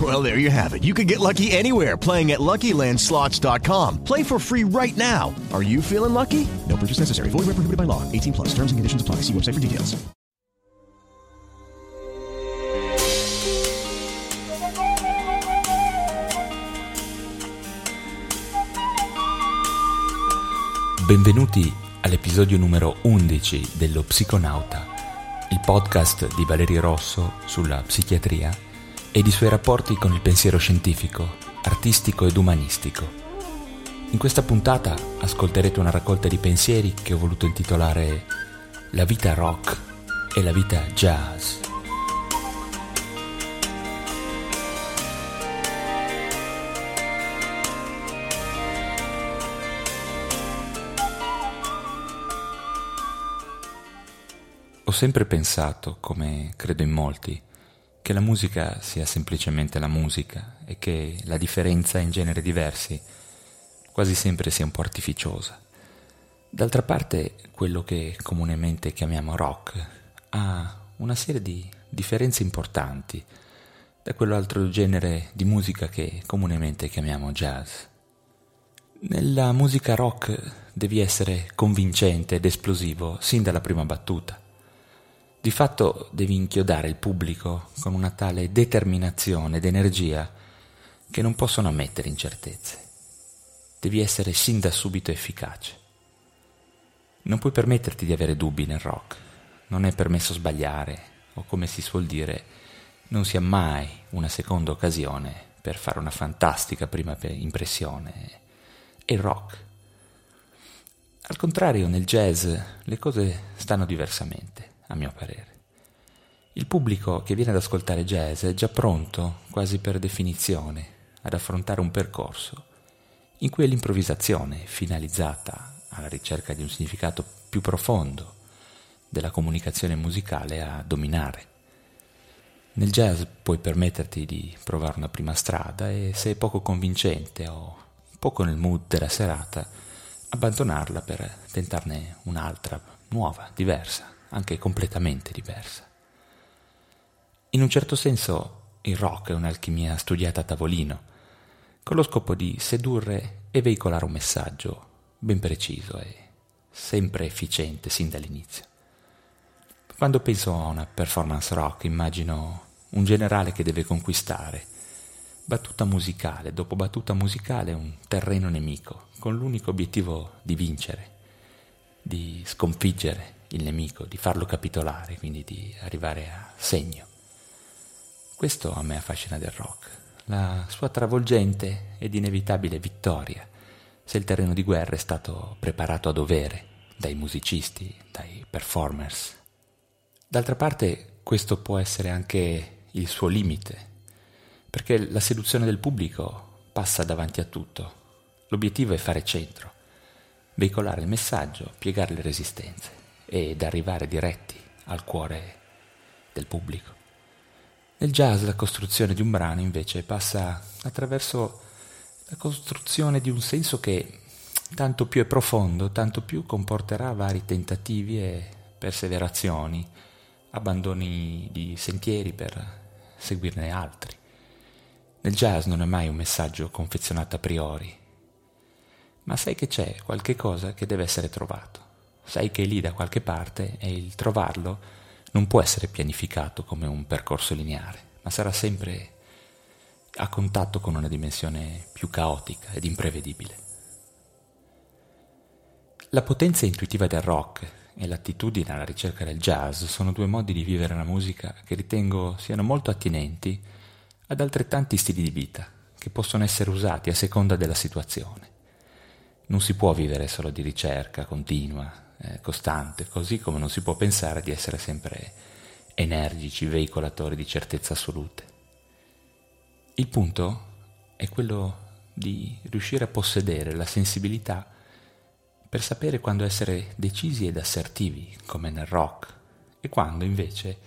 Well, there you have it. You can get lucky anywhere, playing at luckylandslots.com. Play for free right now. Are you feeling lucky? No purchase necessary. Void where prohibited by law. 18 plus. Terms and conditions apply. See website for details. Benvenuti all'episodio numero 11 dello Psiconauta, il podcast di Valerio Rosso sulla psichiatria e i suoi rapporti con il pensiero scientifico, artistico ed umanistico. In questa puntata ascolterete una raccolta di pensieri che ho voluto intitolare La vita rock e la vita jazz. Ho sempre pensato, come credo in molti, che la musica sia semplicemente la musica e che la differenza in generi diversi quasi sempre sia un po' artificiosa. D'altra parte, quello che comunemente chiamiamo rock ha una serie di differenze importanti da quell'altro genere di musica che comunemente chiamiamo jazz. Nella musica rock devi essere convincente ed esplosivo sin dalla prima battuta. Di fatto devi inchiodare il pubblico con una tale determinazione ed energia che non possono ammettere incertezze. Devi essere sin da subito efficace. Non puoi permetterti di avere dubbi nel rock. Non è permesso sbagliare, o come si suol dire, non si ha mai una seconda occasione per fare una fantastica prima impressione. È il rock. Al contrario, nel jazz le cose stanno diversamente. A mio parere, il pubblico che viene ad ascoltare jazz è già pronto, quasi per definizione, ad affrontare un percorso in cui l'improvvisazione, finalizzata alla ricerca di un significato più profondo della comunicazione musicale, a dominare. Nel jazz puoi permetterti di provare una prima strada e, se è poco convincente o poco nel mood della serata, abbandonarla per tentarne un'altra, nuova, diversa, anche completamente diversa. In un certo senso il rock è un'alchimia studiata a tavolino, con lo scopo di sedurre e veicolare un messaggio ben preciso e sempre efficiente sin dall'inizio. Quando penso a una performance rock immagino un generale che deve conquistare, battuta musicale dopo battuta musicale, un terreno nemico, con l'unico obiettivo di vincere, di sconfiggere il nemico, di farlo capitolare, quindi di arrivare a segno. Questo a me affascina del rock, la sua travolgente ed inevitabile vittoria, se il terreno di guerra è stato preparato a dovere dai musicisti, dai performers. D'altra parte, questo può essere anche il suo limite, perché la seduzione del pubblico passa davanti a tutto. L'obiettivo è fare centro, veicolare il messaggio, piegare le resistenze ed arrivare diretti al cuore del pubblico. Nel jazz la costruzione di un brano invece passa attraverso la costruzione di un senso che tanto più è profondo, tanto più comporterà vari tentativi e perseverazioni, abbandoni di sentieri per seguirne altri. Nel jazz non è mai un messaggio confezionato a priori, ma sai che c'è qualche cosa che deve essere trovato. Sai che è lì da qualche parte e il trovarlo non può essere pianificato come un percorso lineare, ma sarà sempre a contatto con una dimensione più caotica ed imprevedibile. La potenza intuitiva del rock e l'attitudine alla ricerca del jazz sono due modi di vivere la musica che ritengo siano molto attinenti ad altrettanti stili di vita che possono essere usati a seconda della situazione. Non si può vivere solo di ricerca continua, costante, così come non si può pensare di essere sempre energici, veicolatori di certezze assolute. Il punto è quello di riuscire a possedere la sensibilità per sapere quando essere decisi ed assertivi, come nel rock, e quando invece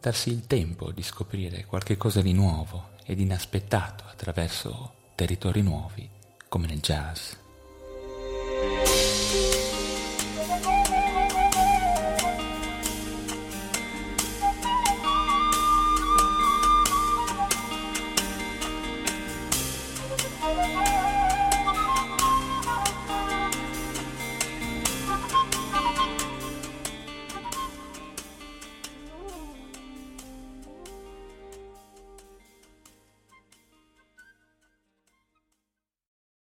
darsi il tempo di scoprire qualche cosa di nuovo ed inaspettato attraverso territori nuovi, come nel jazz.